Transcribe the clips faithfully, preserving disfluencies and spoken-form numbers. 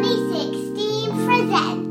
twenty sixteen presents.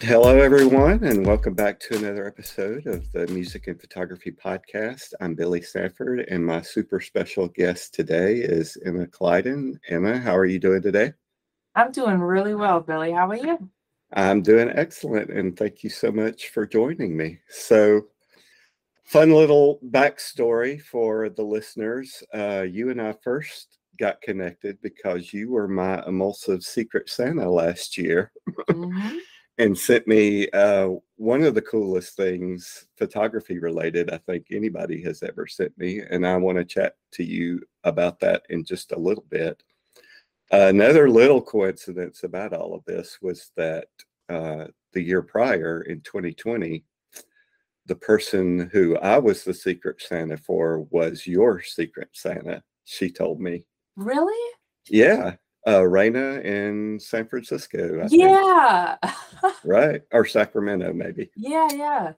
Hello, everyone, and welcome back to another episode of the Music and Photography Podcast. I'm Billy Stafford, and my super special guest today is Emma Clyden. Emma, how are you doing today? I'm doing really well, Billy. How are you? I'm doing excellent, and thank you so much for joining me. So, fun little backstory for the listeners. Uh, you and I first got connected because you were my Emulsive Secret Santa last year. Mm-hmm. And sent me uh, one of the coolest things, photography related, I think anybody has ever sent me. And I want to chat to you about that in just a little bit. Uh, another little coincidence about all of this was that uh, the year prior in twenty twenty, the person who I was the Secret Santa for was your Secret Santa, she told me. Really? Yeah. Uh, Reina in San Francisco. I yeah. Think. Right. Or Sacramento, maybe. Yeah, yeah.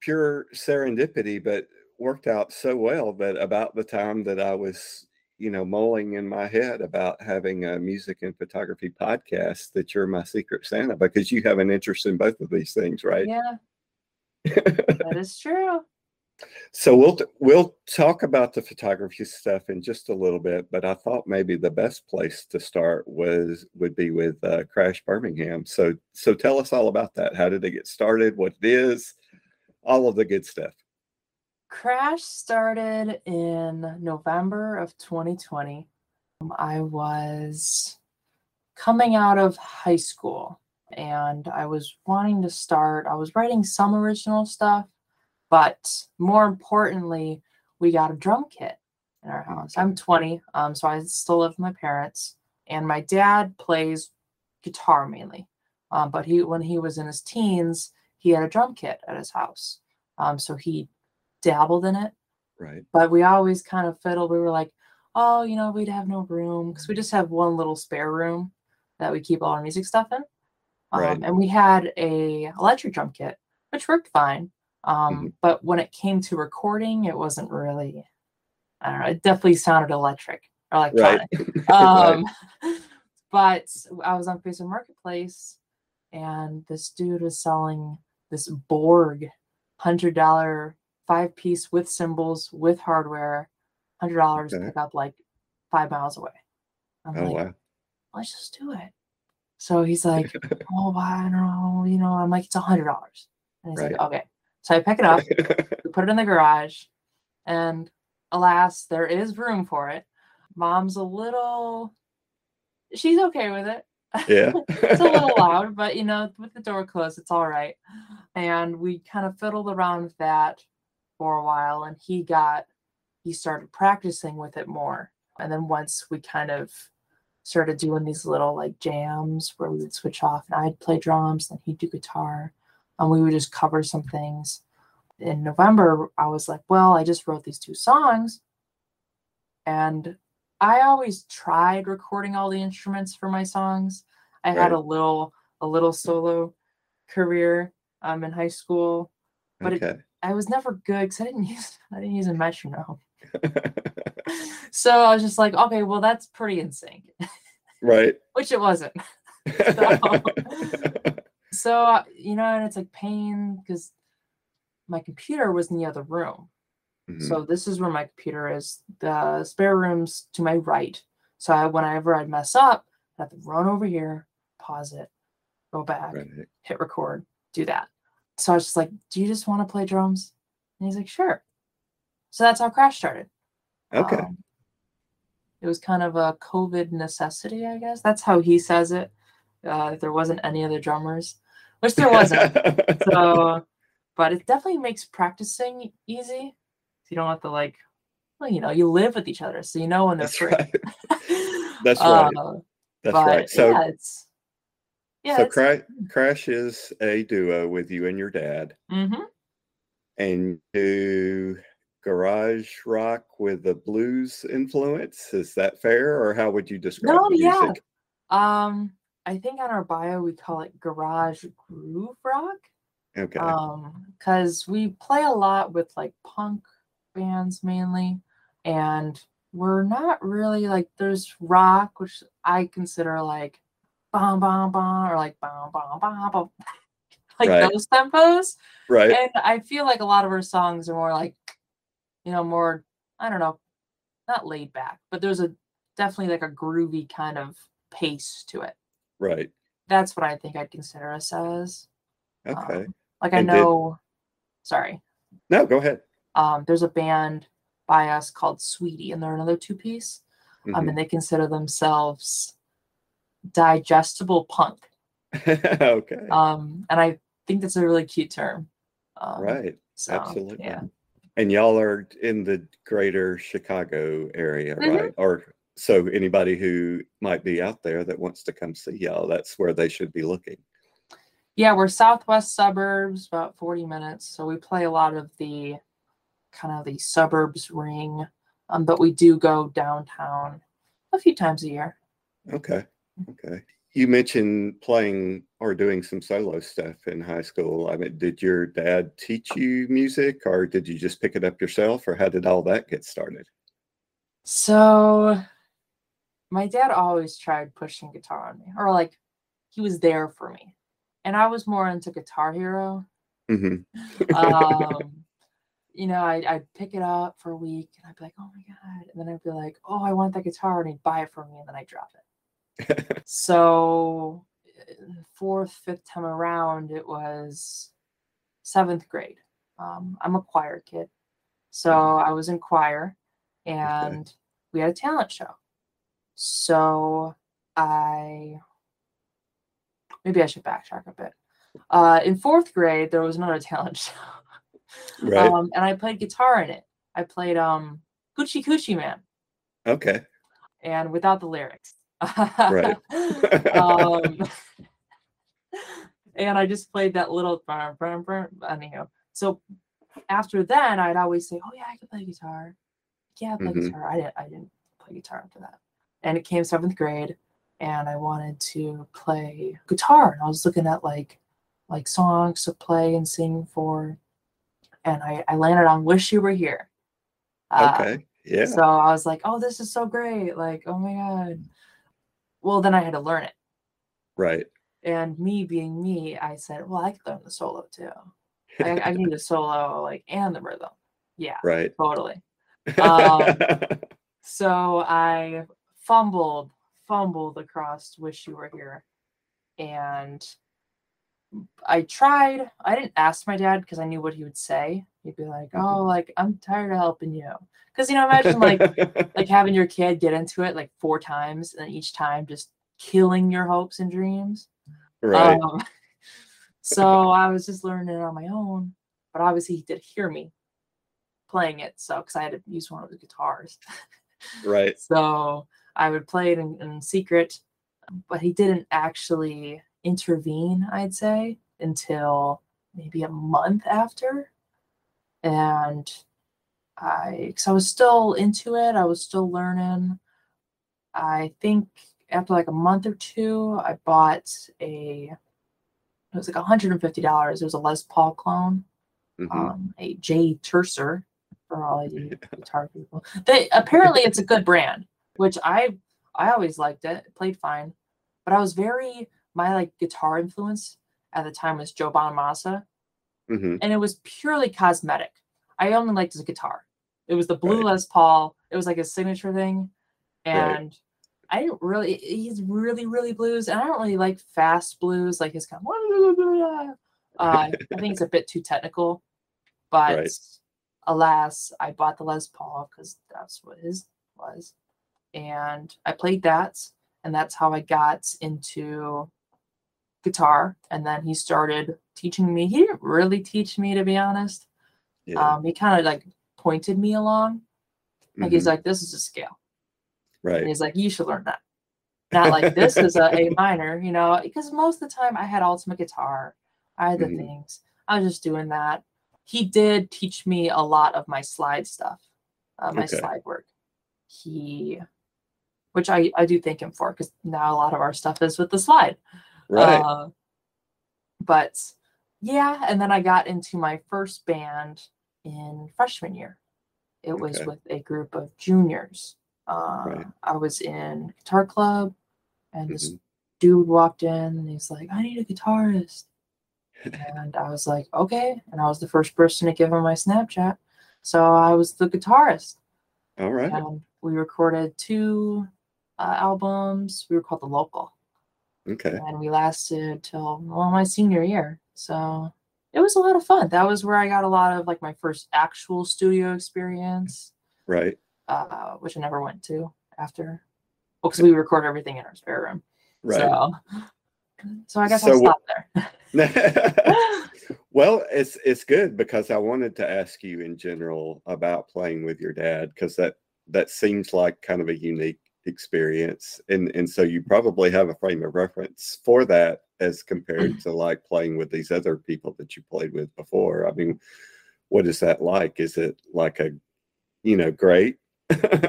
Pure serendipity, but worked out so well that about the time that I was, you know, mulling in my head about having a music and photography podcast, that you're my Secret Santa, because you have an interest in both of these things, right? Yeah. That is true. So we'll we'll talk about the photography stuff in just a little bit, but I thought maybe the best place to start was would be with uh, Crash Birmingham. So so tell us all about that. How did it get started? What it is? All of the good stuff. Crash started in November of twenty twenty. I was coming out of high school, and I was wanting to start. I was writing some original stuff. But more importantly, we got a drum kit in our house. I'm twenty, um, so I still live with my parents. And my dad plays guitar mainly. Um, but he, when he was in his teens, he had a drum kit at his house. Um, so he dabbled in it. Right. But we always kind of fiddled. We were like, oh, you know, we'd have no room. Because we just have one little spare room that we keep all our music stuff in. Um, right. And we had a electric drum kit, which worked fine. Um, mm-hmm. But when it came to recording, it wasn't really, I don't know, it definitely sounded electric or electronic. Right. um, right. But I was on Facebook Marketplace, and this dude was selling this Borg one hundred dollars five piece with cymbals, with hardware, one hundred dollars okay. Pick up like five miles away. I'm oh, like, wow. Let's just do it. So he's like, oh, well, I don't know, you know, I'm like, it's one hundred dollars. And he's right. like, okay. So I pick it up, we put it in the garage, and alas, there is room for it. Mom's a little, she's okay with it. Yeah. It's a little loud, but you know, with the door closed, it's all right. And we kind of fiddled around with that for a while, and he got, he started practicing with it more. And then once we kind of started doing these little like jams where we would switch off, and I'd play drums, and he'd do guitar. And we would just cover some things. In November, I was like, well, I just wrote these two songs. And I always tried recording all the instruments for my songs. I right. had a little a little solo career um, in high school. But okay. it, I was never good because I didn't use I didn't use a metronome. So I was just like, okay, well, that's pretty in sync. Right. Which it wasn't. So... So, you know, and it's like pain because my computer was in the other room. Mm-hmm. So this is where my computer is. The spare room's to my right. So I, whenever I'd mess up, I have to run over here, pause it, go back, right. hit record, do that. So I was just like, do you just want to play drums? And he's like, sure. So that's how Crash started. Okay. Um, it was kind of a COVID necessity, I guess. That's how he says it. Uh, there wasn't any other drummers, which there wasn't. So, but it definitely makes practicing easy. So you don't have to like, well, you know, you live with each other. So you know when they're free. That's right. That's uh, right. That's but, right. So, yeah, it's, yeah, so it's, Crash, Crash is a duo with you and your dad. Mm-hmm. And you garage rock with a blues influence. Is that fair? Or how would you describe no, the music? Yeah. Um, I think on our bio, we call it garage groove rock. Okay. Um, because we play a lot with like punk bands mainly. And we're not really like, there's rock, which I consider like bom, bom, bom, or like bom, bom, bom, bom. Like right. those tempos. Right. And I feel like a lot of our songs are more like, you know, more, I don't know, not laid back, but there's a definitely like a groovy kind of pace to it. Right. That's what I think I'd consider us as. Okay. Um, like and I know, did... sorry. No, go ahead. Um, there's a band by us called Sweetie, and they're another two piece. Mm-hmm. Um, and they consider themselves digestible punk. Okay. Um, and I think that's a really cute term. Um, right. So, absolutely. Yeah. And y'all are in the greater Chicago area, mm-hmm. right? Or so anybody who might be out there that wants to come see y'all, that's where they should be looking. Yeah, we're southwest suburbs, about forty minutes. So we play a lot of the kind of the suburbs ring, um, but we do go downtown a few times a year. Okay. Okay. You mentioned playing or doing some solo stuff in high school. I mean, did your dad teach you music or did you just pick it up yourself or how did all that get started? So my dad always tried pushing guitar on me or like he was there for me. And I was more into Guitar Hero. Mm-hmm. um, you know, I, I'd pick it up for a week and I'd be like, oh my God. And then I'd be like, oh, I want that guitar. And he'd buy it for me and then I'd drop it. So fourth, fifth time around, it was seventh grade. Um, I'm a choir kid. So I was in choir and okay. we had a talent show. So I, maybe I should backtrack a bit. Uh, in fourth grade, there was another talent show. Right. Um, and I played guitar in it. I played um, Coochie Coochie Man. Okay. And without the lyrics. Right. um, and I just played that little burn, burn, burn, anyhow. So after then, I'd always say, "Oh yeah, I can play guitar." Yeah, I play mm-hmm. guitar. I didn't. I didn't play guitar after that. And it came seventh grade, and I wanted to play guitar. And I was looking at like, like songs to play and sing for, and I, I landed on "Wish You Were Here." Uh, okay. Yeah. So I was like, "Oh, this is so great!" Like, oh my God. Well, then I had to learn it. Right. And me being me, I said, well, I could learn the solo too. I, I need the solo like and the rhythm. Yeah. Right. Totally. Um, so I fumbled, fumbled across Wish You Were Here. And I tried. I didn't ask my dad because I knew what he would say. He'd be like, oh, like, I'm tired of helping you. Because, you know, imagine like like having your kid get into it like four times and each time just killing your hopes and dreams. Right. Um, so I was just learning it on my own. But obviously he did hear me playing it. So because I had to use one of the guitars. Right. So I would play it in, in secret. But he didn't actually intervene, I'd say, until maybe a month after. And I, cause I was still into it. I was still learning. I think after like a month or two, I bought a, it was like one hundred fifty dollars. It was a Les Paul clone, mm-hmm. um, a Jay Turser for all the yeah. guitar people. They apparently it's a good brand, which I, I always liked it. It played fine, but I was very, my like guitar influence at the time was Joe Bonamassa. Mm-hmm. And it was purely cosmetic. I only liked his guitar. It was the blue right. Les Paul. It was like his signature thing. And right. I didn't really, he's really, really blues. And I don't really like fast blues. Like his kind of, uh, I think it's a bit too technical, but right. Alas, I bought the Les Paul because that's what his was. And I played that. And that's how I got into guitar. And then he started teaching me. He didn't really teach me, to be honest. Yeah. Um, he kind of like pointed me along. Like mm-hmm. he's like, this is a scale. Right. And he's like, you should learn that. Not like this is a A minor, you know, because most of the time I had ultimate guitar. I had the mm-hmm. things. I was just doing that. He did teach me a lot of my slide stuff, uh, my okay. slide work. He, which I, I do thank him for, because now a lot of our stuff is with the slide. Right. Uh, but yeah, and then I got into my first band in freshman year. It okay. was with a group of juniors. Uh, right. I was in guitar club, and this mm-hmm. dude walked in, and he's like, I need a guitarist. And I was like, okay. And I was the first person to give him my Snapchat. So I was the guitarist. All right. And we recorded two uh, albums. We were called The Local. Okay. And we lasted till well, my senior year. So it was a lot of fun. That was where I got a lot of like my first actual studio experience. Right. Uh, which I never went to after. Well, because we record everything in our spare room. Right. So, so I guess so I'll stop there. Well, it's it's good, because I wanted to ask you in general about playing with your dad, because that that seems like kind of a unique experience, and and so you probably have a frame of reference for that as compared to like playing with these other people that you played with before. I mean, what is that like? Is it like a, you know, great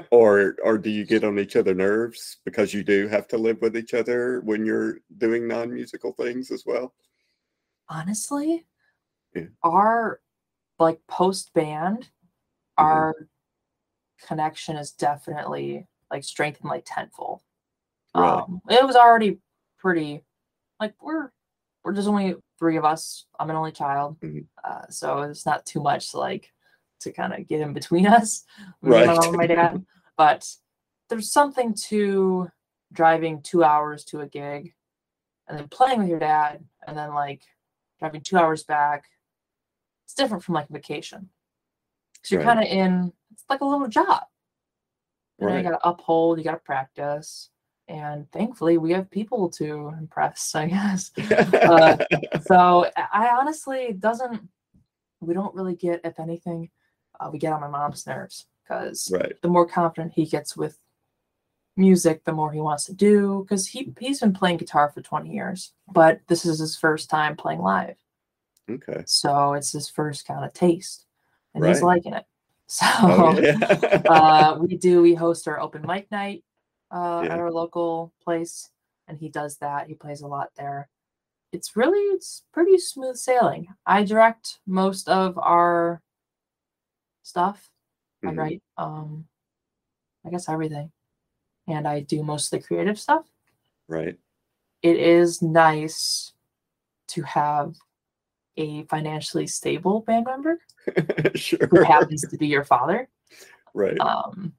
or or do you get on each other's nerves because you do have to live with each other when you're doing non-musical things as well? Honestly, yeah. our like post band, mm-hmm. our connection is definitely like strengthened like tenfold. Really? Um, it was already pretty like we're we're just only three of us. I'm an only child, mm-hmm. uh, so it's not too much like to kind of get in between us. Right. My mom and my dad, but there's something to driving two hours to a gig, and then playing with your dad, and then like. Driving two hours back, it's different from like vacation. So you're right. kind of in, it's like a little job. And right. you got to uphold, you got to practice. And thankfully we have people to impress, I guess. uh, so I honestly doesn't, we don't really get, if anything, uh, we get on my mom's nerves, because right. the more confident he gets with music, the more he wants to do, because he, he's been playing guitar for twenty years, but this is his first time playing live. Okay. So it's his first kind of taste, and right. he's liking it. So oh, yeah. uh, we do, we host our open mic night uh, yeah. at our local place, and he does that. He plays a lot there. It's really, it's pretty smooth sailing. I direct most of our stuff. Mm-hmm. I write, um, I guess everything. And I do most of the creative stuff. Right. It is nice to have a financially stable band member sure. who happens to be your father. Right. Um,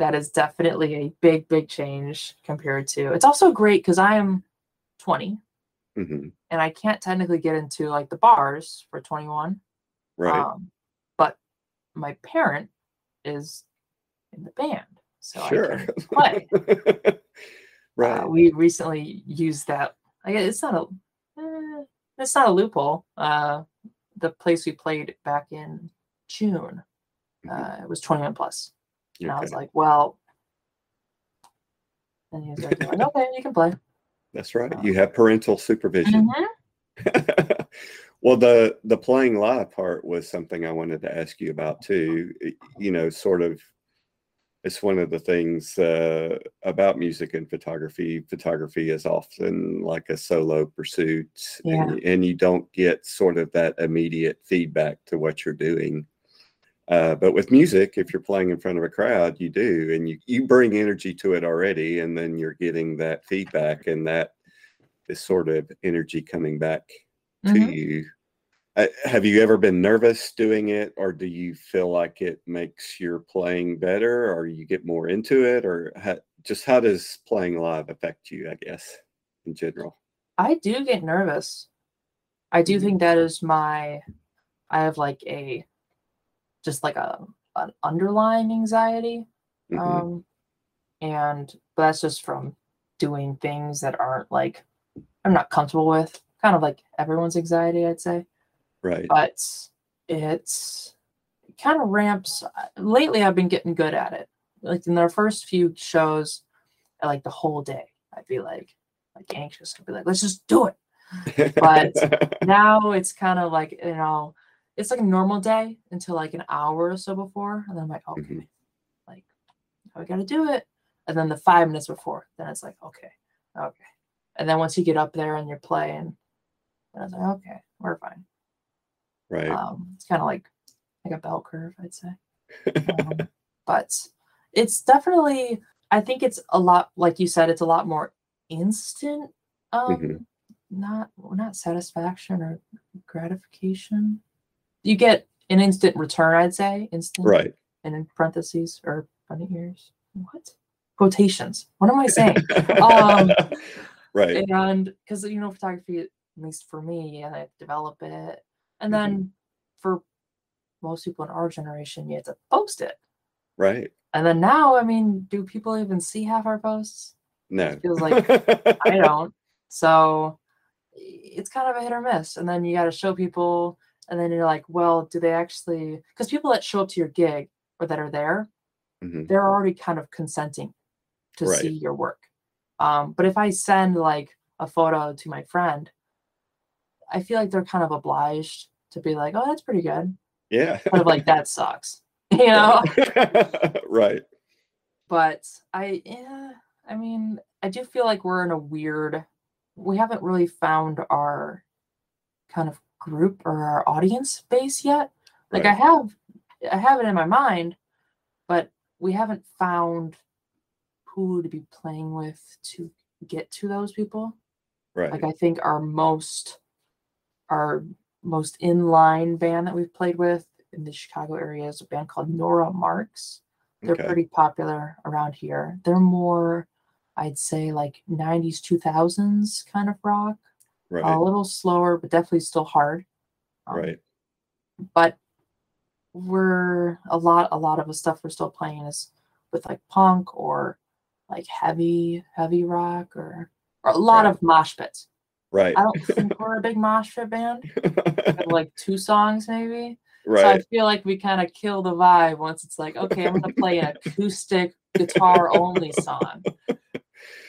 that is definitely a big, big change compared to. It's also great because I am twenty, mm-hmm. and I can't technically get into like the bars for twenty-one. Right. Um, but my parent is in the band. So sure. I can play. Right. Uh, we recently used that. I guess it's not a, eh, it's not a loophole. Uh, the place we played back in June, uh, it was twenty-one plus, and okay. I was like, well, and he was like, okay, you can play. That's right. Uh, you have parental supervision. Mm-hmm. Well, the the playing live part was something I wanted to ask you about too. You know, sort of. It's one of the things uh, about music and photography. Photography is often like a solo pursuit, yeah. and, and you don't get sort of that immediate feedback to what you're doing. Uh, but with music, if you're playing in front of a crowd, you do, and you, you bring energy to it already, and then you're getting that feedback, and that is sort of energy coming back mm-hmm. to you. Have you ever been nervous doing it, or do you feel like it makes your playing better, or you get more into it, or how, just how does playing live affect you, I guess, in general? I do get nervous. I do think that is my, I have like a, just like a, an underlying anxiety. Mm-hmm. Um, and but that's just from doing things that aren't like, I'm not comfortable with, kind of like everyone's anxiety, I'd say. Right. But it's it kind of ramps. Lately, I've been getting good at it. Like in their first few shows, like the whole day, I'd be like, like anxious. I'd be like, let's just do it. But now it's kind of like, you know, it's like a normal day until like an hour or so before. And then I'm like, okay, mm-hmm. like, I got to do it. And then the five minutes before, then it's like, okay, okay. And then once you get up there and you're playing, then it's like, okay, we're fine. Right. Um, it's kind of like, like a bell curve, I'd say. Um, but it's definitely, I think it's a lot, like you said, it's a lot more instant, um, mm-hmm. not not satisfaction or gratification. You get an instant return, I'd say, instant. Right. And in parentheses or funny ears, what? Quotations. What am I saying? um, right. And because, you know, photography, at least for me, yeah, I have to develop it. And mm-hmm. then for most people in our generation, you have to post it. Right. And then now, I mean, do people even see half our posts? No. It feels like I don't. So it's kind of a hit or miss. And then you got to show people. And then you're like, well, do they actually? Because people that show up to your gig or that are there, mm-hmm. they're already kind of consenting to right. see your work. Um, but if I send like a photo to my friend, I feel like they're kind of obliged to be like, oh, that's pretty good. Yeah. Kind of like, that sucks. You know? Right. But I, yeah, I mean, I do feel like we're in a weird, we haven't really found our kind of group or our audience base yet. Like right. I have, I have it in my mind, but we haven't found who to be playing with to get to those people. Right. Like I think our most, our most inline band that we've played with in the Chicago area is a band called Nora Marks. They're okay. pretty popular around here. They're more, I'd say, like nineties, two thousands kind of rock. Right. A little slower, but definitely still hard. Um, right. But we're a lot, a lot of the stuff we're still playing is with like punk or like heavy, heavy rock or, or a lot right. of mosh pits. Right. I don't think we're a big mosh pit band. Like two songs maybe. Right. So I feel like we kind of kill the vibe once it's like, okay, I'm going to play an acoustic guitar only song.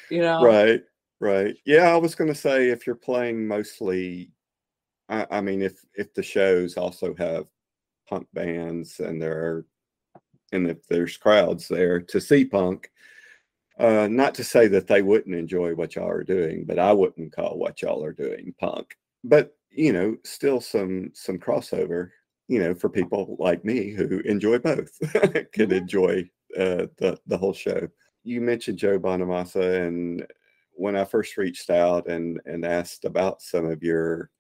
You know? Right, right. Yeah, I was going to say if you're playing mostly, I, I mean, if, if the shows also have punk bands and there are, and if there's crowds there to see punk, uh, not to say that they wouldn't enjoy what y'all are doing, but I wouldn't call what y'all are doing punk. But, you know, still some some crossover. You know, for people like me who enjoy both, could mm-hmm. enjoy uh, the, the whole show. You mentioned Joe Bonamassa, and when I first reached out and, and asked about some of your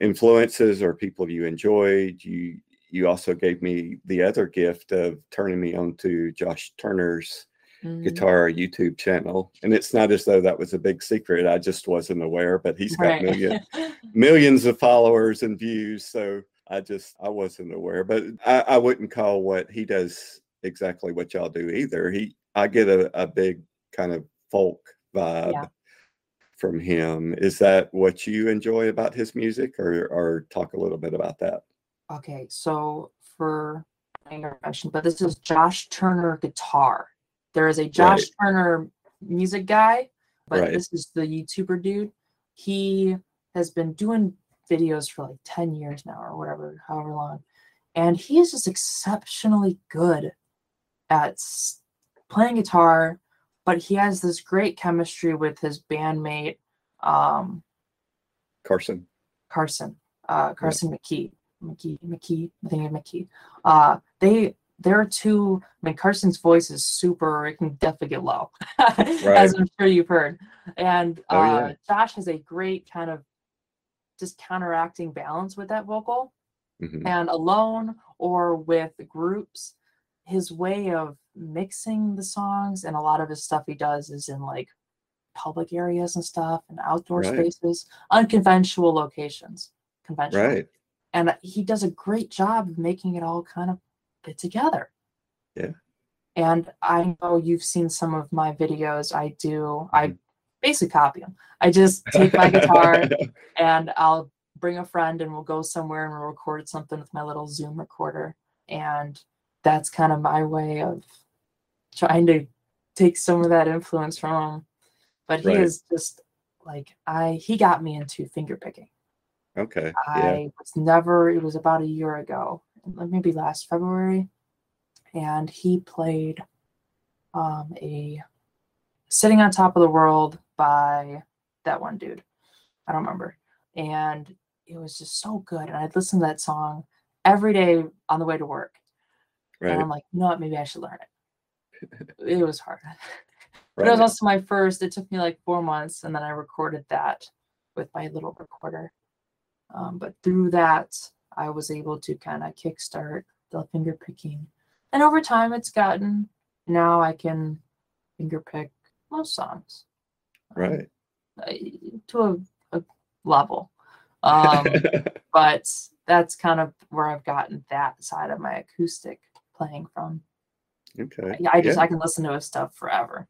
influences or people you enjoyed, you you also gave me the other gift of turning me on to Josh Turner's mm-hmm. guitar YouTube channel. And it's not as though that was a big secret. I just wasn't aware, but he's got right. million, millions of followers and views. So I just, I wasn't aware, but I, I wouldn't call what he does exactly what y'all do either. He, I get a, a big kind of folk vibe yeah. from him. Is that what you enjoy about his music, or, or talk a little bit about that? Okay. So for my intervention, but this is Josh Turner guitar. There is a Josh right. Turner music guy, but right. this is the YouTuber dude. He has been doing videos for like ten years now or whatever, however long. And he is just exceptionally good at playing guitar, but he has this great chemistry with his bandmate. Um, Carson. Carson. Uh, Carson yeah. McKee. McKee, McKee, I think it's McKee. Uh, they, they're two, I mean, Carson's voice is super, it can definitely get low, right. as I'm sure you've heard. And uh, oh, yeah. Josh has a great kind of just counteracting balance with that vocal mm-hmm. and alone or with groups, his way of mixing the songs, and a lot of his stuff he does is in like public areas and stuff and outdoor right. spaces, unconventional locations, conventional. Right. And he does a great job of making it all kind of fit together. Yeah. And I know you've seen some of my videos. I do. I basically copy them. I just take my guitar and I'll bring a friend and we'll go somewhere and we'll record something with my little Zoom recorder. And that's kind of my way of trying to take some of that influence from him. But he right. is just like, I, he got me into finger picking. Okay. I yeah. was never, it was about a year ago, maybe last February. And he played um, a Sitting on Top of the World by that one dude. I don't remember. And it was just so good. And I'd listen to that song every day on the way to work. Right. And I'm like, you know what? Maybe I should learn it. It was hard. But right. it was also my first. It took me like four months. And then I recorded that with my little recorder. Um, but through that, I was able to kind of kickstart the finger picking. And over time, it's gotten, now I can finger pick most songs. Right. Um, to a, a level. Um, but that's kind of where I've gotten that side of my acoustic playing from. Okay. I, I just, yeah. I can listen to his stuff forever.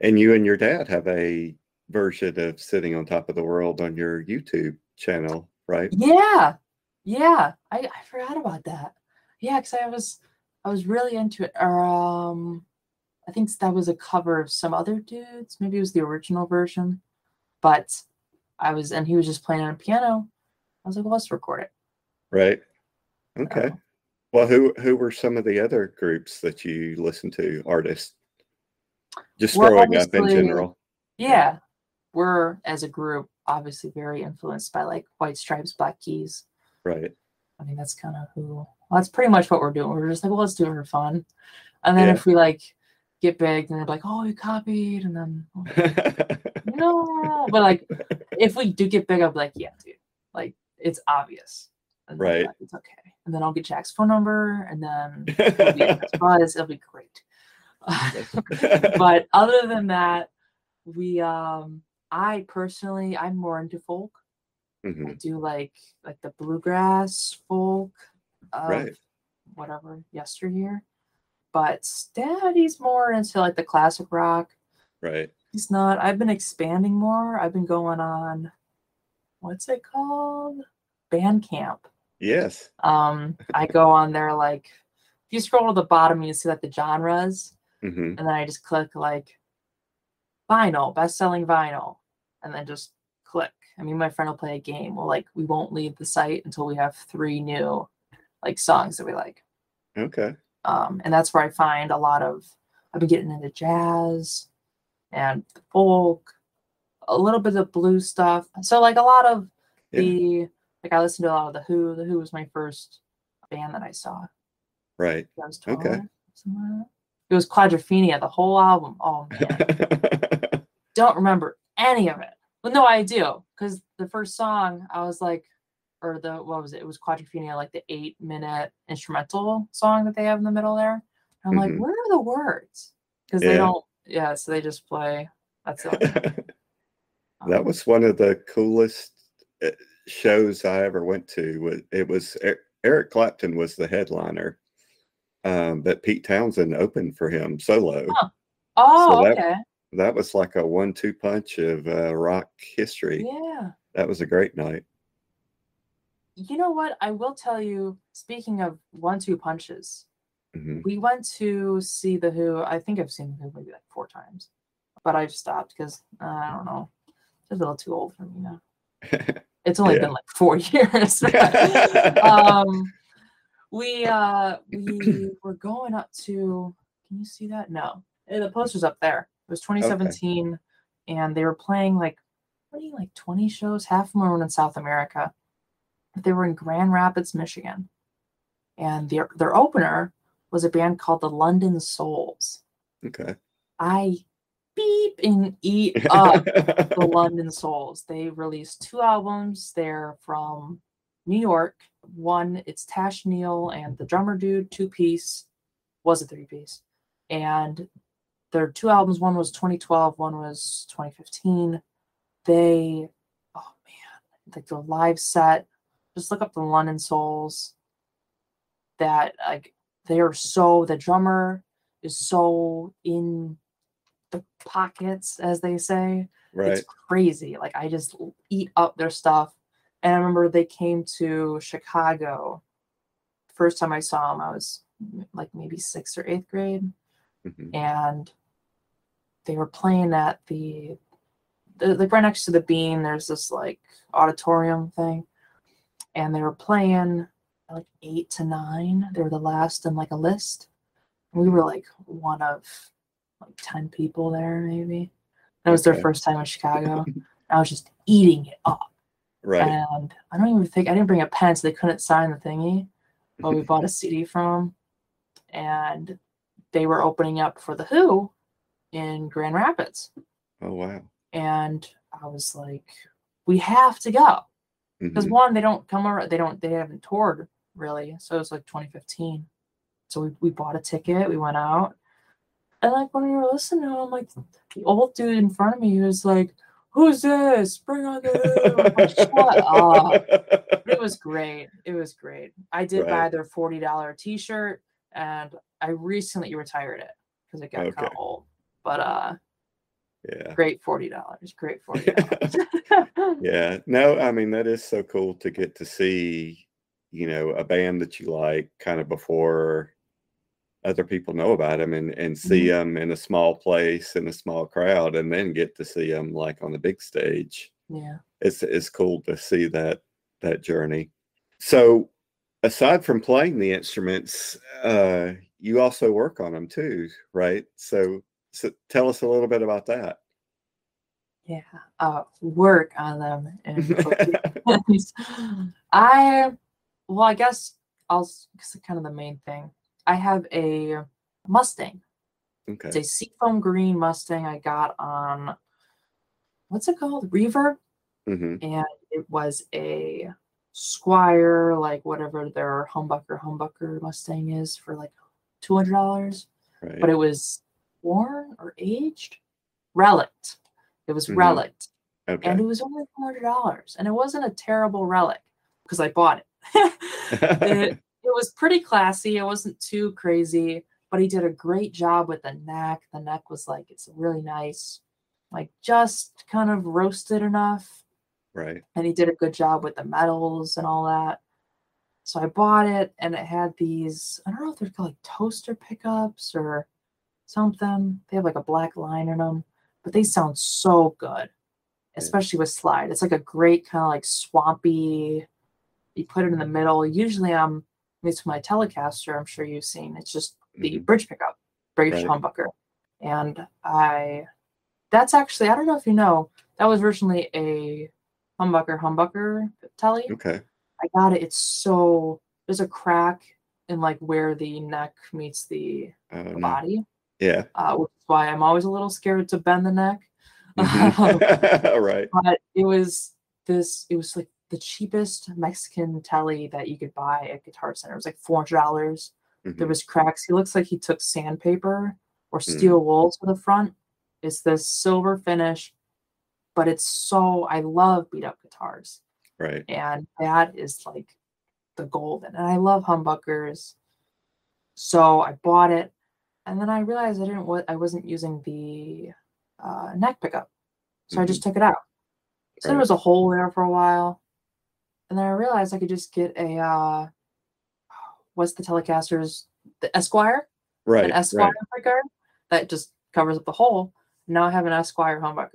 And you and your dad have a version of Sitting on Top of the World on your YouTube channel, right? Yeah. Yeah. I, I forgot about that. Yeah, because I was, I was really into it. Or, um, I think that was a cover of some other dudes. Maybe it was the original version, but I was, and he was just playing on a piano. I was like, well, let's record it. Right. Okay. So, well, who who were some of the other groups that you listened to, artists? Just well, growing up in general. Yeah, we're as a group obviously very influenced by like White Stripes, Black Keys. Right. I mean, that's kind of who. Well, that's pretty much what we're doing. We're just like, well, let's do it for fun. And then yeah. if we like get big, then they're like, oh, you copied. And then, oh, no. But like, if we do get big, I'll be like, yeah, dude. Like, it's obvious. And right. Like, it's okay. And then I'll get Jack's phone number. And then it'll be, buzz, it'll be great. But other than that, we, um, I personally, I'm more into folk. Mm-hmm. I do like, like the bluegrass folk. Of right. whatever yesteryear, but Daddy's more into like the classic rock. Right. He's not. I've been expanding more. I've been going on, what's it called? Bandcamp. Yes. Um, I go on there like if you scroll to the bottom, you see like the genres, mm-hmm. and then I just click like vinyl, best-selling vinyl, and then just click. I mean, my friend will play a game. Well, like we won't leave the site until we have three new. Like songs that we like. Okay. Um, and that's where I find a lot of, I've been getting into jazz and folk, a little bit of blues stuff. So like a lot of yeah. the, like I listened to a lot of The Who. The Who was my first band that I saw. Right. I was twelve. Okay. Somewhere. It was Quadrophenia, the whole album. Oh man. Don't remember any of it. Well, no, I do. Because the first song I was like, or the, what was it? It was Quadrophenia, like the eight minute instrumental song that they have in the middle there. And I'm mm-hmm. like, where are the words? Because yeah. they don't, yeah, so they just play. That's it. um, that was one of the coolest shows I ever went to. It was, Eric Clapton was the headliner, um, but Pete Townsend opened for him solo. Huh. Oh, so that, okay. That was like a one, two punch of uh, rock history. Yeah. That was a great night. You know what? I will tell you, speaking of one-two punches, mm-hmm. we went to see The Who. I think I've seen The Who maybe like four times, but I've stopped because, uh, I don't know, it's a little too old for me now. It's only yeah. been like four years. But, um, we uh, we were going up to, can you see that? No. The poster's up there. It was twenty seventeen, okay. and they were playing like, what do you like, twenty shows? Half of them were in South America. They were in Grand Rapids, Michigan. And their their opener was a band called the London Souls. Okay. I beep and eat up the London Souls. They released two albums. They're from New York. One, it's Tash Neal and the drummer dude, two-piece. was a three-piece. And their two albums, one was twenty twelve, one was twenty fifteen. They, oh man, like the live set, just look up the London Souls. That, like, they are so, the drummer is so in the pockets, as they say. Right. It's crazy. Like, I just eat up their stuff. And I remember they came to Chicago. First time I saw them, I was like maybe sixth or eighth grade. Mm-hmm. And they were playing at the, the, like right next to the Bean, there's this like auditorium thing. And they were playing like eight to nine. They were the last in like a list. And we were like one of like ten people there maybe. That was their okay. first time in Chicago. I was just eating it up. Right. And I don't even think, I didn't bring a pen, so they couldn't sign the thingy. But we bought a C D from them. And they were opening up for The Who in Grand Rapids. Oh, wow. And I was like, we have to go. Because mm-hmm. one, they don't come around, they don't, they haven't toured really. So it was like twenty fifteen. So we, we bought a ticket, we went out. And like when we were listening to him, like the old dude in front of me was like, who's this? Bring on the like, shut up. But it was great. It was great. I did right. buy their forty dollar t-shirt, and I recently retired it because it got okay. kind of old. But uh yeah. Great forty dollars. Great forty dollars. Yeah. No, I mean, that is so cool to get to see, you know, a band that you like kind of before other people know about them, and, and see mm-hmm. them in a small place, in a small crowd, and then get to see them like on the big stage. Yeah. It's, it's cool to see that, that journey. So aside from playing the instruments, uh, you also work on them too, right? So, So tell us a little bit about that. Yeah, uh, work on them. And I, well, I guess I'll, because kind of the main thing. I have a Mustang. Okay. It's a seafoam green Mustang I got on, what's it called? Reverb. Mm-hmm. And it was a Squire, like whatever their humbucker, humbucker Mustang is for like two hundred dollars. Right. But it was worn or aged, relict. It was mm-hmm. relict, okay. and it was only four hundred dollars, and it wasn't a terrible relic because I bought it. it. It was pretty classy. It wasn't too crazy, but he did a great job with the neck. The neck was like, it's really nice, like just kind of roasted enough. Right. And he did a good job with the metals and all that. So I bought it, and it had these, I don't know if they're called like toaster pickups or something. They have like a black line in them, but they sound so good, especially with slide. It's like a great kind of like swampy, you put it in the middle. Usually I'm, at least with my Telecaster, I'm sure you've seen, it's just the mm-hmm. bridge pickup, bridge right. humbucker. And I, that's actually, I don't know if you know, that was originally a humbucker, humbucker Tele. Okay. I got it. It's so, there's a crack in like where the neck meets the, oh, the no. body. Yeah, uh, which is why I'm always a little scared to bend the neck. Right. But it was this, it was like the cheapest Mexican Tele that you could buy at Guitar Center. It was like four hundred dollars. Mm-hmm. There was cracks. He looks like he took sandpaper or steel mm-hmm. wool to the front. It's this silver finish, but it's so, I love beat up guitars. Right. And that is like the golden. And I love humbuckers. So I bought it. And then I realized I didn't. I wasn't using the uh, neck pickup, so mm-hmm. I just took it out. So right. there was a hole there for a while, and then I realized I could just get a uh, what's the Telecaster's, the Esquire, right? An Esquire right. humbucker that just covers up the hole. Now I have an Esquire humbucker.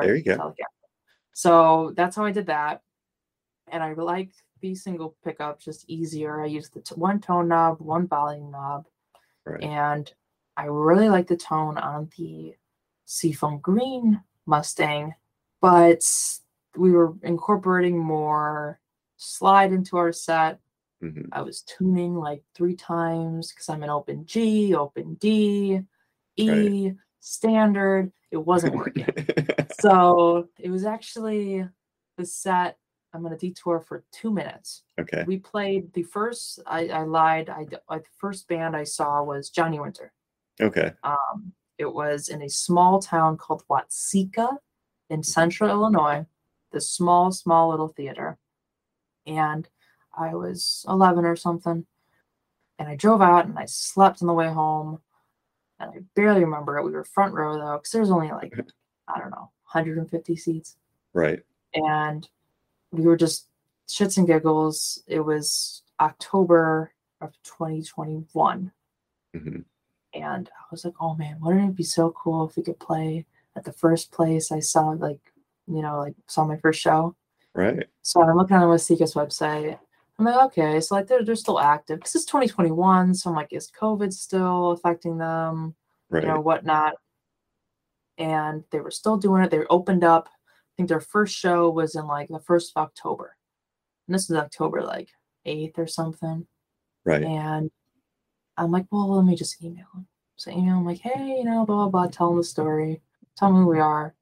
There you go. Telecaster. So that's how I did that, and I like the single pickup, just easier. I used the t- one tone knob, one volume knob. Right. And I really like the tone on the seafoam green Mustang, but we were incorporating more slide into our set. Mm-hmm. I was tuning like three times because I'm an open G, open D, E, right. standard. It wasn't working. So it was actually the set I'm going to detour for two minutes. Okay. We played the first, I, I lied, I, I, the first band I saw was Johnny Winter. Okay. Um, it was in a small town called Watsika in central Illinois, this small, small little theater. And I was eleven or something. And I drove out and I slept on the way home. And I barely remember it. We were front row, though, because there's only like, I don't know, one hundred fifty seats. Right. And we were just shits and giggles. It was October of twenty twenty-one. Mm-hmm. And I was like, oh, man, wouldn't it be so cool if we could play at the first place I saw, like, you know, like saw my first show. Right. So I'm looking on the Wasika's website. I'm like, okay, so like they're, they're still active because it's twenty twenty-one. So I'm like, is COVID still affecting them? Right. You know, whatnot. And they were still doing it. They opened up. I think their first show was in like the first of October. And this is October like eighth or something. Right. And I'm like, well, let me just email them. So email them like, hey, you know, blah, blah, blah. Tell them the story. Tell them who we are.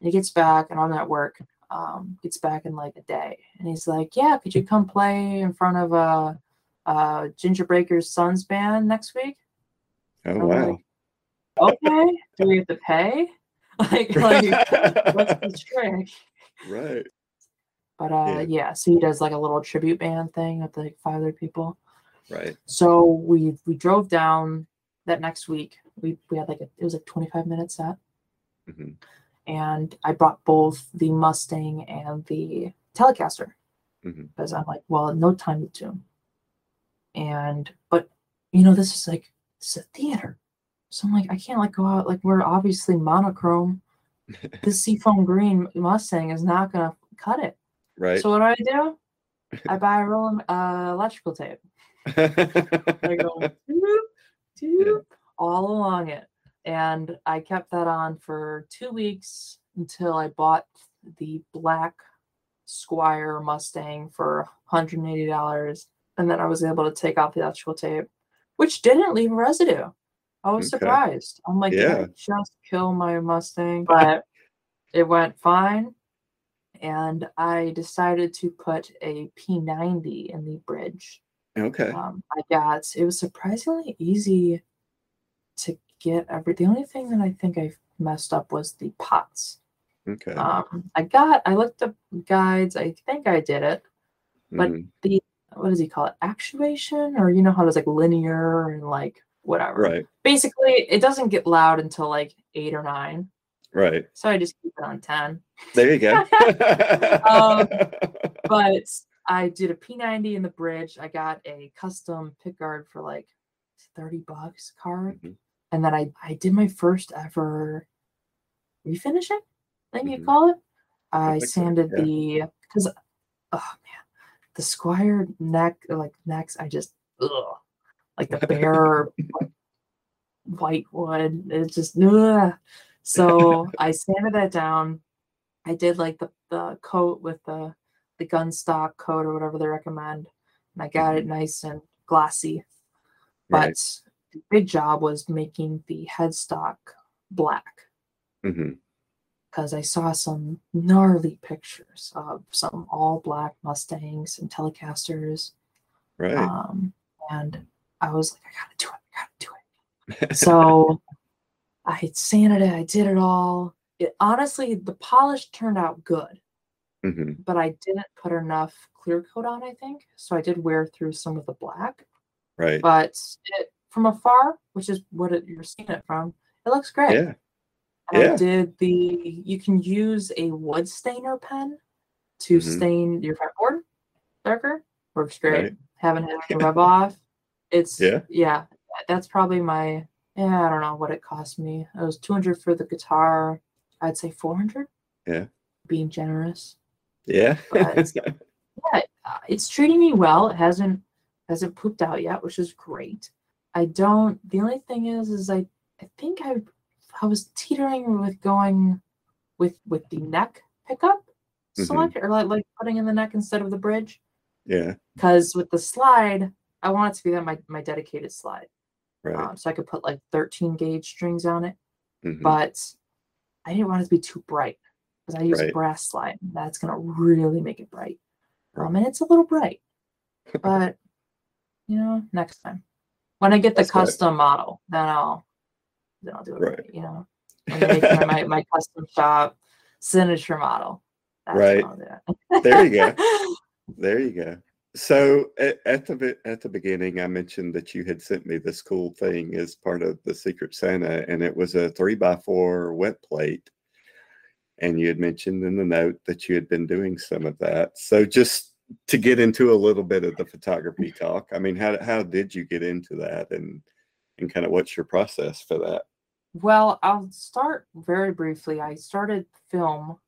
And he gets back and I'm at work. Um, gets back in like a day. And he's like, yeah, could you come play in front of uh, uh, Ginger Baker's Sons band next week? Oh, I'm wow. Like, okay. Do we have to pay? Like, like what's the trick? Right. But uh, yeah. yeah, so he does like a little tribute band thing with like five other people. Right. So we we drove down that next week. We, we had like, a, it was like twenty-five minute set. Mm-hmm. And I brought both the Mustang and the Telecaster because mm-hmm. I'm like, well, no time to tune. And, but, you know, this is like, it's a theater. So I'm like, I can't like go out. Like we're obviously monochrome. This seafoam green Mustang is not going to cut it. Right. So what do I do? I buy a roll of uh, electrical tape. I go, doop, doop, all along it. And I kept that on for two weeks until I bought the black Squire Mustang for one hundred eighty dollars. And then I was able to take off the electrical tape, which didn't leave residue. I was okay. surprised. I'm like, yeah. Did I just kill my Mustang? But it went fine. And I decided to put a P ninety in the bridge. Okay. Um, I got, it was surprisingly easy to get every the only thing that I think I messed up was the pots. Okay. Um, I got I looked up guides. I think I did it, but mm. the what does he call it? Actuation, or you know how it was like linear and like whatever. Right. Basically, it doesn't get loud until like eight or nine. Right. So I just keep it on ten. There you go. um, but I did a P ninety in the bridge. I got a custom pickguard for like thirty bucks card. Mm-hmm. And then I, I did my first ever refinishing, I think mm-hmm. you call it. I, I sanded so, yeah. the, because, oh man, the Squire neck, like necks, I just, ugh, like the bare like, white wood, it's just, ugh. So I sanded that down. I did like the, the coat with the, the gun stock coat or whatever they recommend. And I got it nice and glossy. But right. The big job was making the headstock black because mm-hmm. I saw some gnarly pictures of some all black Mustangs and Telecasters. Right. Um, and I was like, I gotta do it. I gotta do it. So I sanded it. I did it all. It honestly, the polish turned out good, mm-hmm. but I didn't put enough clear coat on, I think. So I did wear through some of the black. Right. But it, from afar, which is what it, you're seeing it from, it looks great. Yeah. And yeah. I did the, you can use a wood stainer pen to mm-hmm. stain your fretboard darker. Works great. Right. Haven't had it rub off. It's, yeah. yeah, that's probably my, yeah, I don't know what it cost me. It was two hundred for the guitar. I'd say four hundred. Yeah. Being generous. Yeah. But, yeah, it's treating me well. It hasn't, hasn't pooped out yet, which is great. I don't, the only thing is, is I, I think I, I was teetering with going with, with the neck pickup select mm-hmm. or like, like putting in the neck instead of the bridge. Yeah. Cause with the slide, I want it to be that my, my dedicated slide. Right. Um, so I could put like thirteen gauge strings on it, mm-hmm. but I didn't want it to be too bright because I use right. a brass slide. That's going to really make it bright. room, and it's a little bright. But, you know, next time. When I get the That's custom good. model, then I'll then I'll do it right. right you know, when I make my, my, my custom shop signature model. That's right. When I'll do it. There you go. There you go. So at, at the at the beginning, I mentioned that you had sent me this cool thing as part of the Secret Santa, and it was a three by four wet plate. And you had mentioned in the note that you had been doing some of that. So just to get into a little bit of the photography talk, I mean, how how did you get into that, and and kind of what's your process for that? Well, I'll start very briefly. I started film.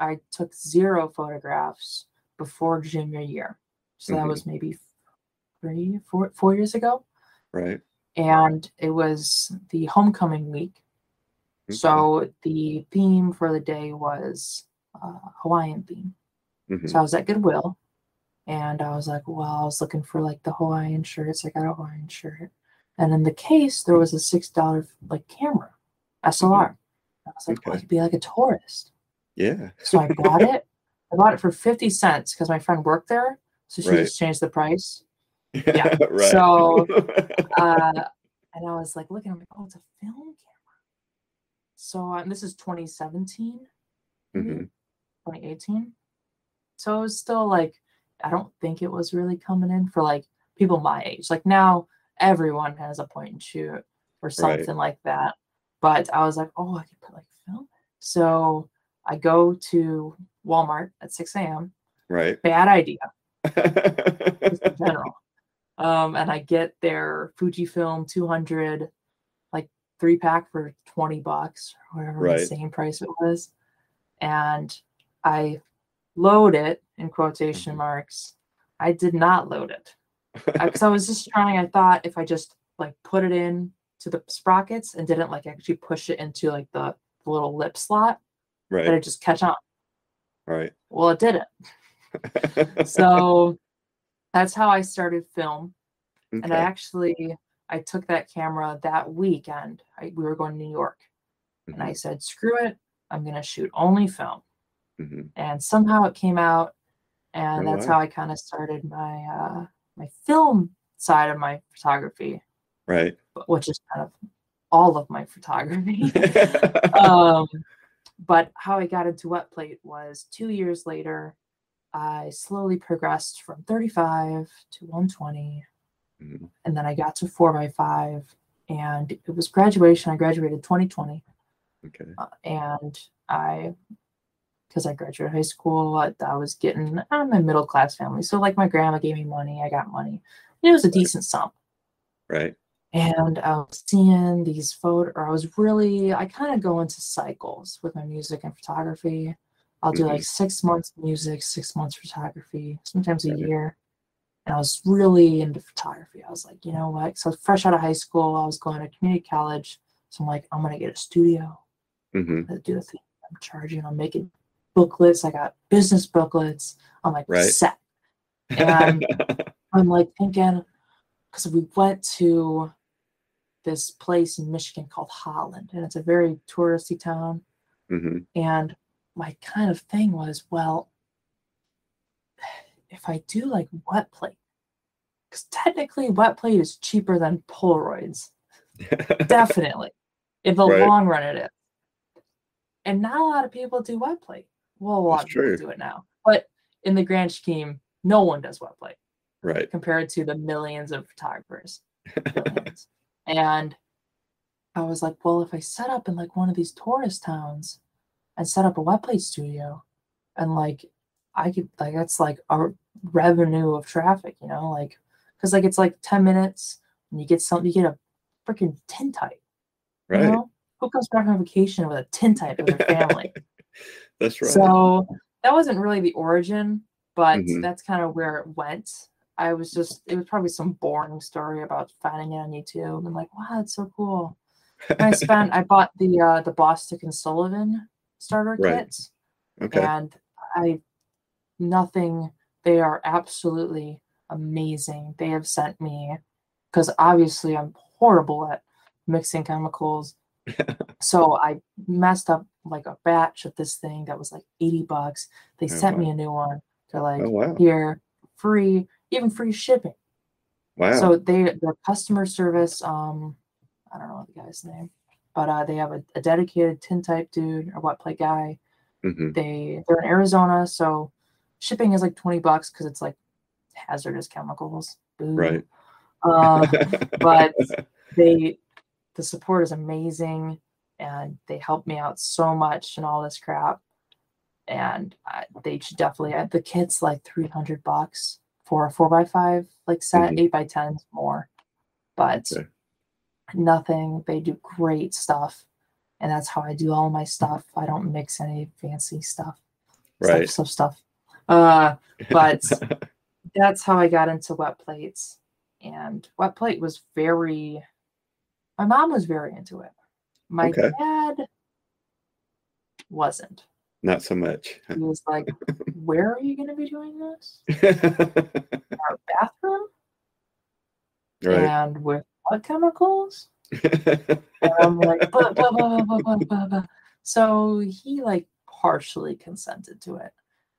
I took zero photographs before junior year. So that mm-hmm. was maybe three, four, four years ago. Right. And it was the homecoming week. Mm-hmm. So the theme for the day was uh, Hawaiian theme. Mm-hmm. So I was at Goodwill. And I was like, well, I was looking for like the Hawaiian shirts. I got a Hawaiian shirt. And in the case, there was a six dollar like camera, S L R. Mm-hmm. I was like, okay. well, I could be like a tourist. Yeah. So I bought it. I bought it for fifty cents because my friend worked there. So she right. just changed the price. Yeah. right. So, uh, and I was like, looking, I'm like, oh, it's a film camera. So, um, this is twenty seventeen, mm-hmm. twenty eighteen. So it was still like, I don't think it was really coming in for like people my age. Like now everyone has a point and shoot or something right. like that. But I was like, oh, I could put like film. So I go to Walmart at six a.m. Right. Bad idea. Just in general. Um, and I get their Fujifilm two hundred, like three pack for twenty bucks or whatever right. the same price it was. And I load it in quotation marks. I did not load it because I was just trying. I thought if I just like put it in to the sprockets and didn't like actually push it into like the, the little lip slot, right. that it'd just catch on. Right. Well, it didn't. So that's how I started film. Okay. And I actually, I took that camera that weekend. I, we were going to New York. Mm-hmm. And I said, screw it. I'm going to shoot only film. Mm-hmm. And somehow it came out. And oh, that's wow. how I kind of started my uh, my film side of my photography. Right. Which is kind of all of my photography. um, but how I got into wet plate was two years later. I slowly progressed from thirty-five to one twenty, mm-hmm. and then I got to four by five, and it was graduation. I graduated twenty twenty, okay. uh, and I, because I graduated high school, I, I was getting, I'm a middle-class family, so like my grandma gave me money, I got money. It was a right. decent sum. Right. And I was seeing these photos, or I was really, I kind of go into cycles with my music and photography. I'll do like six months music, six months photography, sometimes a year. And I was really into photography. I was like, you know what? So fresh out of high school, I was going to community college. So I'm like, I'm going to get a studio. Mm-hmm. I'll do the thing I'm charging. I'm making booklets. I got business booklets. I'm like, right. set. And I'm like thinking, because we went to this place in Michigan called Holland. And it's a very touristy town. Mm-hmm. And my kind of thing was, well, if I do like wet plate, because technically wet plate is cheaper than Polaroids. Definitely. In the right. long run, it is. And not a lot of people do wet plate. Well, a lot That's of people true. do it now. But in the grand scheme, no one does wet plate. Right. Compared to the millions of photographers. Millions. And I was like, well, if I set up in like one of these tourist towns, and set up a wet plate studio, and like I could like that's like a revenue of traffic, you know, like because like it's like ten minutes and you get something, you get a freaking tintype, right? You know? Who comes back on vacation with a tintype with their family? That's right. So that wasn't really the origin, but mm-hmm. that's kind of where it went. I was just it was probably some boring story about finding it on YouTube and like, wow, it's so cool. And I spent I bought the uh, the Bostick and Sullivan starter right. kits, okay. and I nothing they are absolutely amazing. They have sent me, because obviously I'm horrible at mixing chemicals. So I messed up like a batch of this thing that was like eighty bucks. They oh, sent wow. me a new one. to like oh, wow. your free, even free shipping. Wow. So they, their customer service, um, I don't know the guy's name, but uh, they have a, a dedicated tintype dude or what play guy. Mm-hmm. They, they're in Arizona, so shipping is like twenty bucks because it's like hazardous chemicals. Boom. Right. Uh, but they, the support is amazing, and they helped me out so much and all this crap. And I, they should definitely, I, the kit's like three hundred bucks for a four by five, like set mm-hmm. eight by tens more, but okay. nothing. They do great stuff. And that's how I do all my stuff. I don't mix any fancy stuff, right. stuff, stuff, stuff. Uh, but that's how I got into wet plates. And wet plate was very, my mom was very into it. My okay. dad wasn't. Not so much. He was like, where are you going to be doing this? In our bathroom? Right. And with what chemicals? And I'm like, blah, blah, blah, blah, blah, blah, blah. So he like partially consented to it.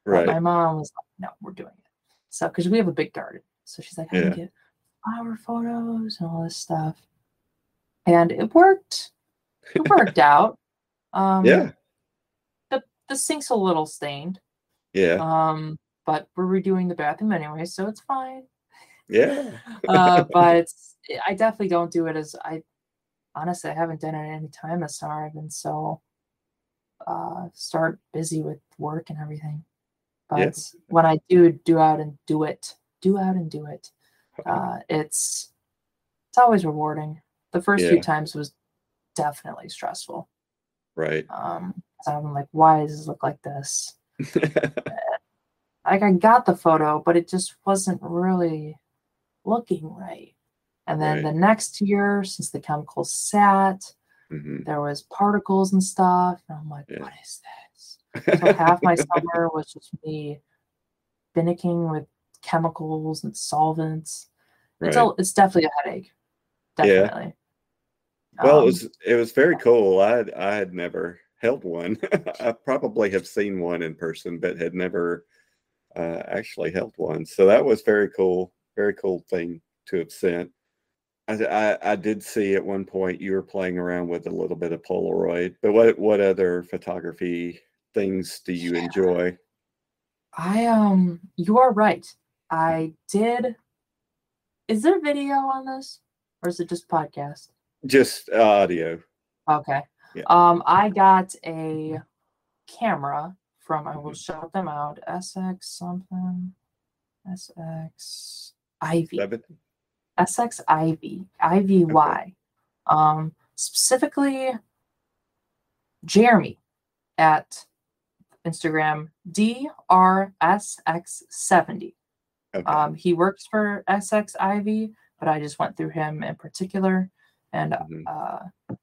Right. But my mom was like, no, we're doing it. So, because we have a big garden. So she's like, I yeah. can get flower photos and all this stuff. And it worked. It worked out. Um, yeah. The sink's a little stained. Yeah. Um, but we're redoing the bathroom anyway, so it's fine. Yeah. uh, but it's, I definitely don't do it as I honestly I haven't done it any time this summer. I've been so uh start busy with work and everything. But yeah. when I do do out and do it, do out and do it, uh it's it's always rewarding. The first yeah. few times was definitely stressful. Right. Um So I'm like, why does this look like this? Like I got the photo, but it just wasn't really looking right. And then right. the next year, since the chemicals sat, mm-hmm. there was particles and stuff. And I'm like, yeah. what is this? So half my summer was just me finicking with chemicals and solvents. Right. It's, a, it's definitely a headache. Definitely. Yeah. Well, um, it was it was very yeah. cool. I I had never held one. I probably have seen one in person, but had never uh, actually held one. So that was very cool, very cool thing to have sent. I, I, I did see at one point you were playing around with a little bit of Polaroid, but what what other photography things do you yeah. enjoy? I um, you are right. I did. Is there video on this, or is it just podcast? Just uh, audio. Okay. Yeah. Um, I got a camera from, I will shout them out, S X something, S X Ivy, Seven. S X Ivy, Ivy Y. Okay. Um, specifically Jeremy at Instagram, D R S X seventy. Okay. Um, he works for S X Ivy, but I just went through him in particular, and mm-hmm. uh.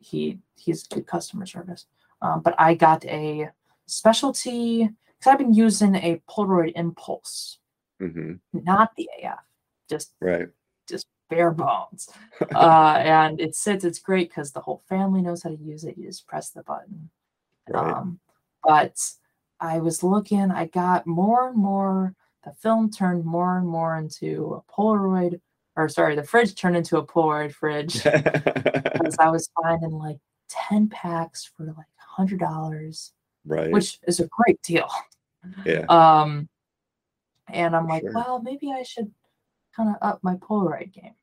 He he's good customer service, um, but I got a specialty because I've been using a Polaroid Impulse, mm-hmm. not the A F, just right, just bare bones. uh, and it sits. It's great because the whole family knows how to use it. You just press the button. Right. Um, but I was looking. I got more and more. The film turned more and more into a Polaroid. Or sorry, the fridge turned into a Polaroid fridge because I was finding like ten packs for like one hundred dollars, right? Which is a great deal. Yeah. Um, and I'm for like, sure. well, maybe I should kind of up my Polaroid game.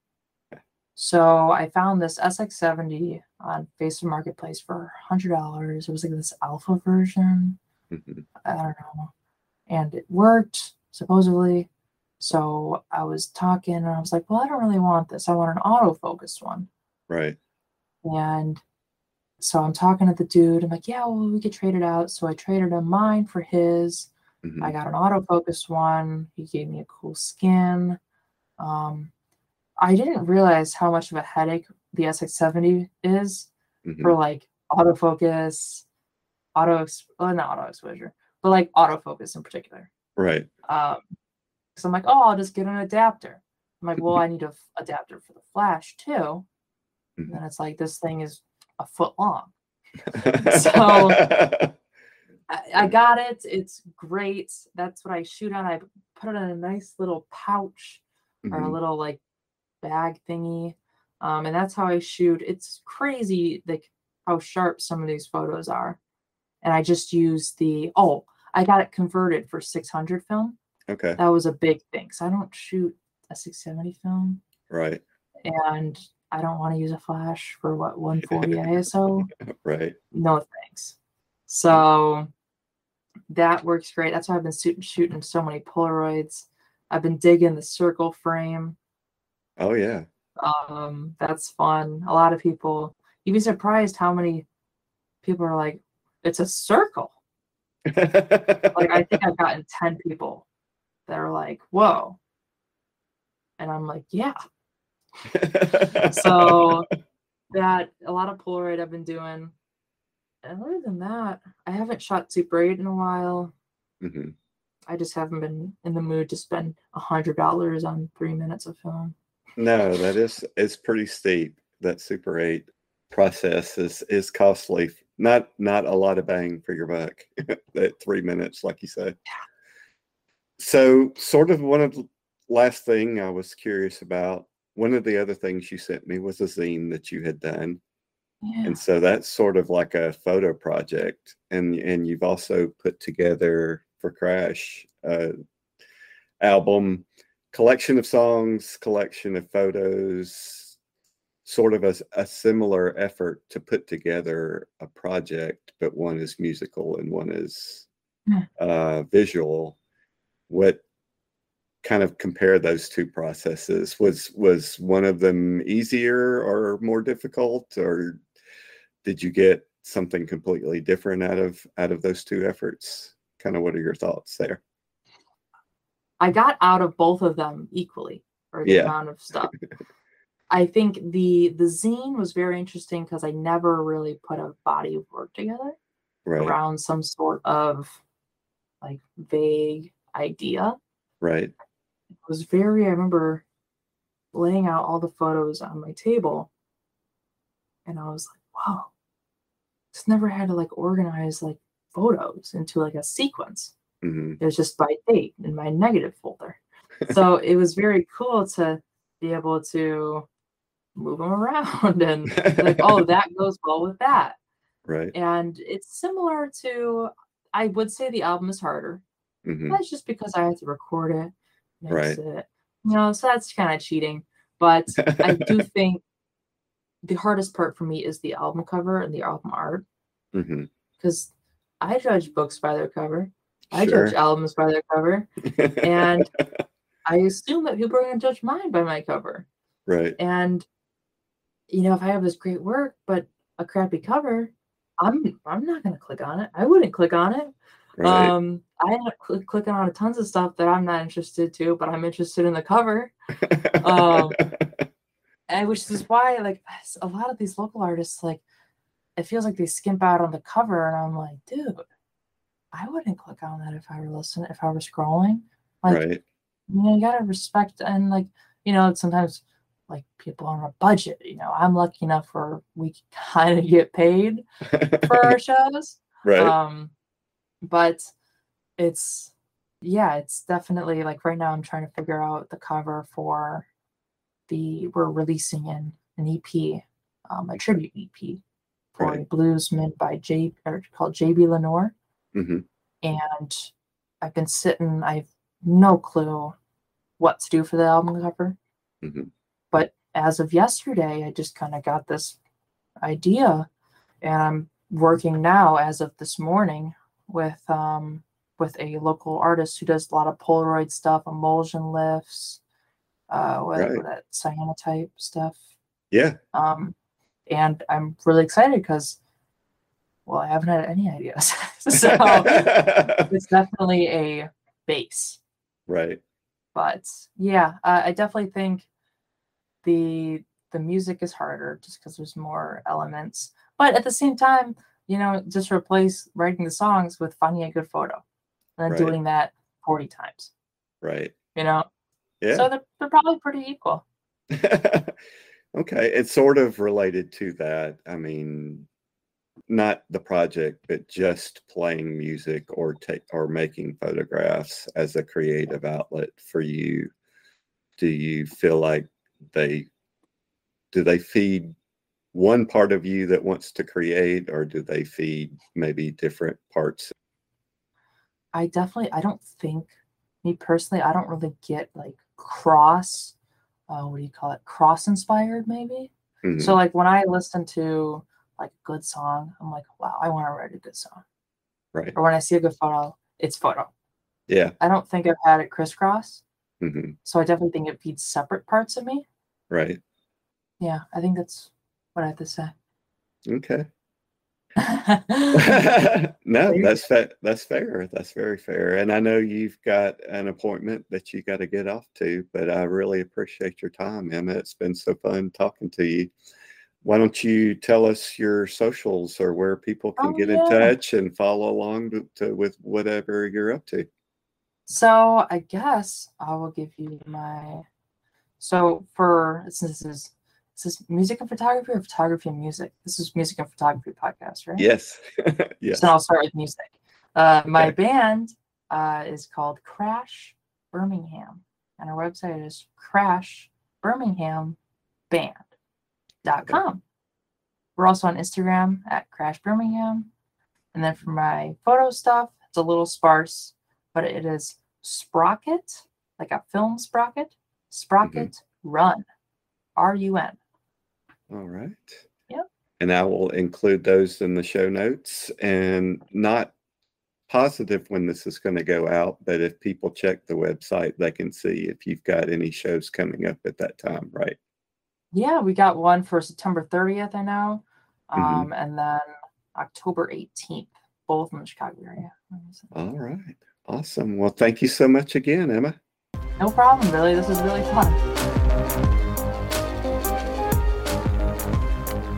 Yeah. So I found this S X seventy on Facebook Marketplace for one hundred dollars. It was like this alpha version. Mm-hmm. I don't know. And it worked, supposedly. So I was talking and I was like, well, I don't really want this. I want an autofocus one. Right. And so I'm talking to the dude. I'm like, yeah, well, we could trade it out. So I traded him mine for his. Mm-hmm. I got an autofocus one. He gave me a cool skin. Um, I didn't realize how much of a headache the S X seventy is mm-hmm. for like autofocus, auto, well, not auto exposure, but like autofocus in particular. Right. Um, So I'm like, oh, I'll just get an adapter. I'm like, well, I need an adapter for the flash too. And then it's like, this thing is a foot long. So I, I got it. It's great. That's what I shoot on. I put it in a nice little pouch mm-hmm. or a little like bag thingy. Um, and that's how I shoot. It's crazy like how sharp some of these photos are. And I just used the, oh, I got it converted for six hundred film. Okay. That was a big thing. So I don't shoot a six seventy film. Right. And I don't want to use a flash for what one forty I S O. Right. No thanks. So that works great. That's why I've been shooting, shooting so many Polaroids. I've been digging the circle frame. Oh yeah. Um, that's fun. A lot of people, you'd be surprised how many people are like, it's a circle. Like I think I've gotten ten people that are like, whoa. And I'm like, yeah. So that a lot of Polaroid I've been doing. And other than that, I haven't shot Super eight in a while. Mm-hmm. I just haven't been in the mood to spend a hundred dollars on three minutes of film. No, that is it's pretty steep. That Super eight process is is costly. Not not a lot of bang for your buck. That three minutes, like you said. Yeah. So, sort of one of the last thing I was curious about. One of the other things you sent me was a zine that you had done. Yeah. And so that's sort of like a photo project. And and you've also put together for Crash uh, album, collection of songs, collection of photos, sort of a, a similar effort to put together a project, but one is musical and one is yeah. uh, visual. What kind of compare those two processes? Was was one of them easier or more difficult, or did you get something completely different out of out of those two efforts? Kind of what are your thoughts there? I got out of both of them equally, or the yeah. amount of stuff. I think the the zine was very interesting because I never really put a body of work together right. around some sort of like vague idea. Right. It was very, I remember laying out all the photos on my table and I was like, wow, it's never had to like organize like photos into like a sequence. Mm-hmm. It was just by date in my negative folder. So it was very cool to be able to move them around and like, oh, that goes well with that. Right. And it's similar to, I would say the album is harder. Mm-hmm. That's just because I had to record it, mix right. it, you know, so that's kind of cheating. But I do think the hardest part for me is the album cover and the album art, because mm-hmm. I judge books by their cover. I sure. judge albums by their cover. And I assume that people are going to judge mine by my cover. Right. And, you know, if I have this great work, but a crappy cover, I'm I'm not going to click on it. I wouldn't click on it. Right. Um, I end up cl- clicking on tons of stuff that I'm not interested to, but I'm interested in the cover. um, and which is why, like, a lot of these local artists, like, it feels like they skimp out on the cover, and I'm like, dude, I wouldn't click on that if I were listening, if I were scrolling. Like, right. you know, you gotta respect, and like, you know, sometimes like people on a budget. You know, I'm lucky enough where we kind of get paid for our shows, right? Um, But it's, yeah, it's definitely like right now I'm trying to figure out the cover for the, we're releasing an, an E P, um, a tribute E P for right. a bluesman by J, or called J B Lenore. Mm-hmm. And I've been sitting, I have no clue what to do for the album cover. Mm-hmm. But as of yesterday, I just kind of got this idea and I'm working now as of this morning with um with a local artist who does a lot of Polaroid stuff, emulsion lifts, uh what, right. that cyanotype stuff. Yeah. Um and I'm really excited because well I haven't had any ideas. So it's definitely a base. Right. But yeah, uh, I definitely think the the music is harder just because there's more elements. But at the same time, you know, just replace writing the songs with finding a good photo and then right. doing that forty times. Right. You know? Yeah. So they're, they're probably pretty equal. Okay. It's sort of related to that. I mean, not the project, but just playing music or take or making photographs as a creative outlet for you, do you feel like they do they feed one part of you that wants to create, or do they feed maybe different parts? I definitely, I don't think, me personally, I don't really get like cross, uh, what do you call it? Cross-inspired maybe. Mm-hmm. So like when I listen to like a good song, I'm like, wow, I want to write a good song. Right. Or when I see a good photo, it's photo. Yeah. I don't think I've had it crisscross. Mm-hmm. So I definitely think it feeds separate parts of me. Right. Yeah. I think that's what I have to say. Okay. No, that's fa that's fair. That's very fair. And I know you've got an appointment that you got to get off to, but I really appreciate your time, Emma. It's been so fun talking to you. Why don't you tell us your socials or where people can oh, get yeah. in touch and follow along to, to, with whatever you're up to? So I guess I will give you my, so for, since this is This is music and photography, or photography and music? This is music and photography podcast, right? Yes. Yes. So I'll start with music. Uh, my okay. band uh, is called Crash Birmingham, and our website is crash birmingham band dot com. Okay. We're also on Instagram at Crash Birmingham. And then for my photo stuff, it's a little sparse, but it is Sprocket, like a film sprocket, Sprocket mm-hmm. Run, R U N. All right. Yep. And I will include those in the show notes, and not positive when this is going to go out, but if people check the website, they can see if you've got any shows coming up at that time, right? Yeah, we got one for September thirtieth, I know, um, mm-hmm. and then October eighteenth, both in the Chicago area. All right. Awesome. Well, thank you so much again, Emma. No problem, Billy. This was really fun.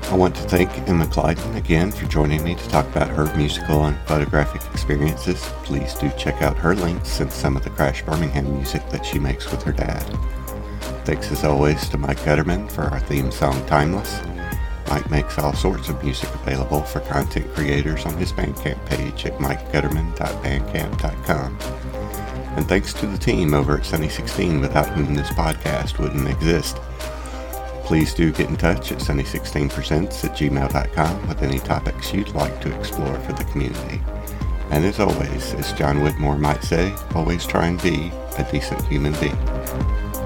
I want to thank Emma Clyden again for joining me to talk about her musical and photographic experiences. Please do check out her links and some of the Crash Birmingham music that she makes with her dad. Thanks as always to Mike Gutterman for our theme song, Timeless. Mike makes all sorts of music available for content creators on his Bandcamp page at mike gutterman dot bandcamp dot com. And thanks to the team over at Sunny sixteen, without whom this podcast wouldn't exist. Please do get in touch at sunny sixteen percents at gmail dot com with any topics you'd like to explore for the community. And as always, as John Whitmore might say, always try and be a decent human being.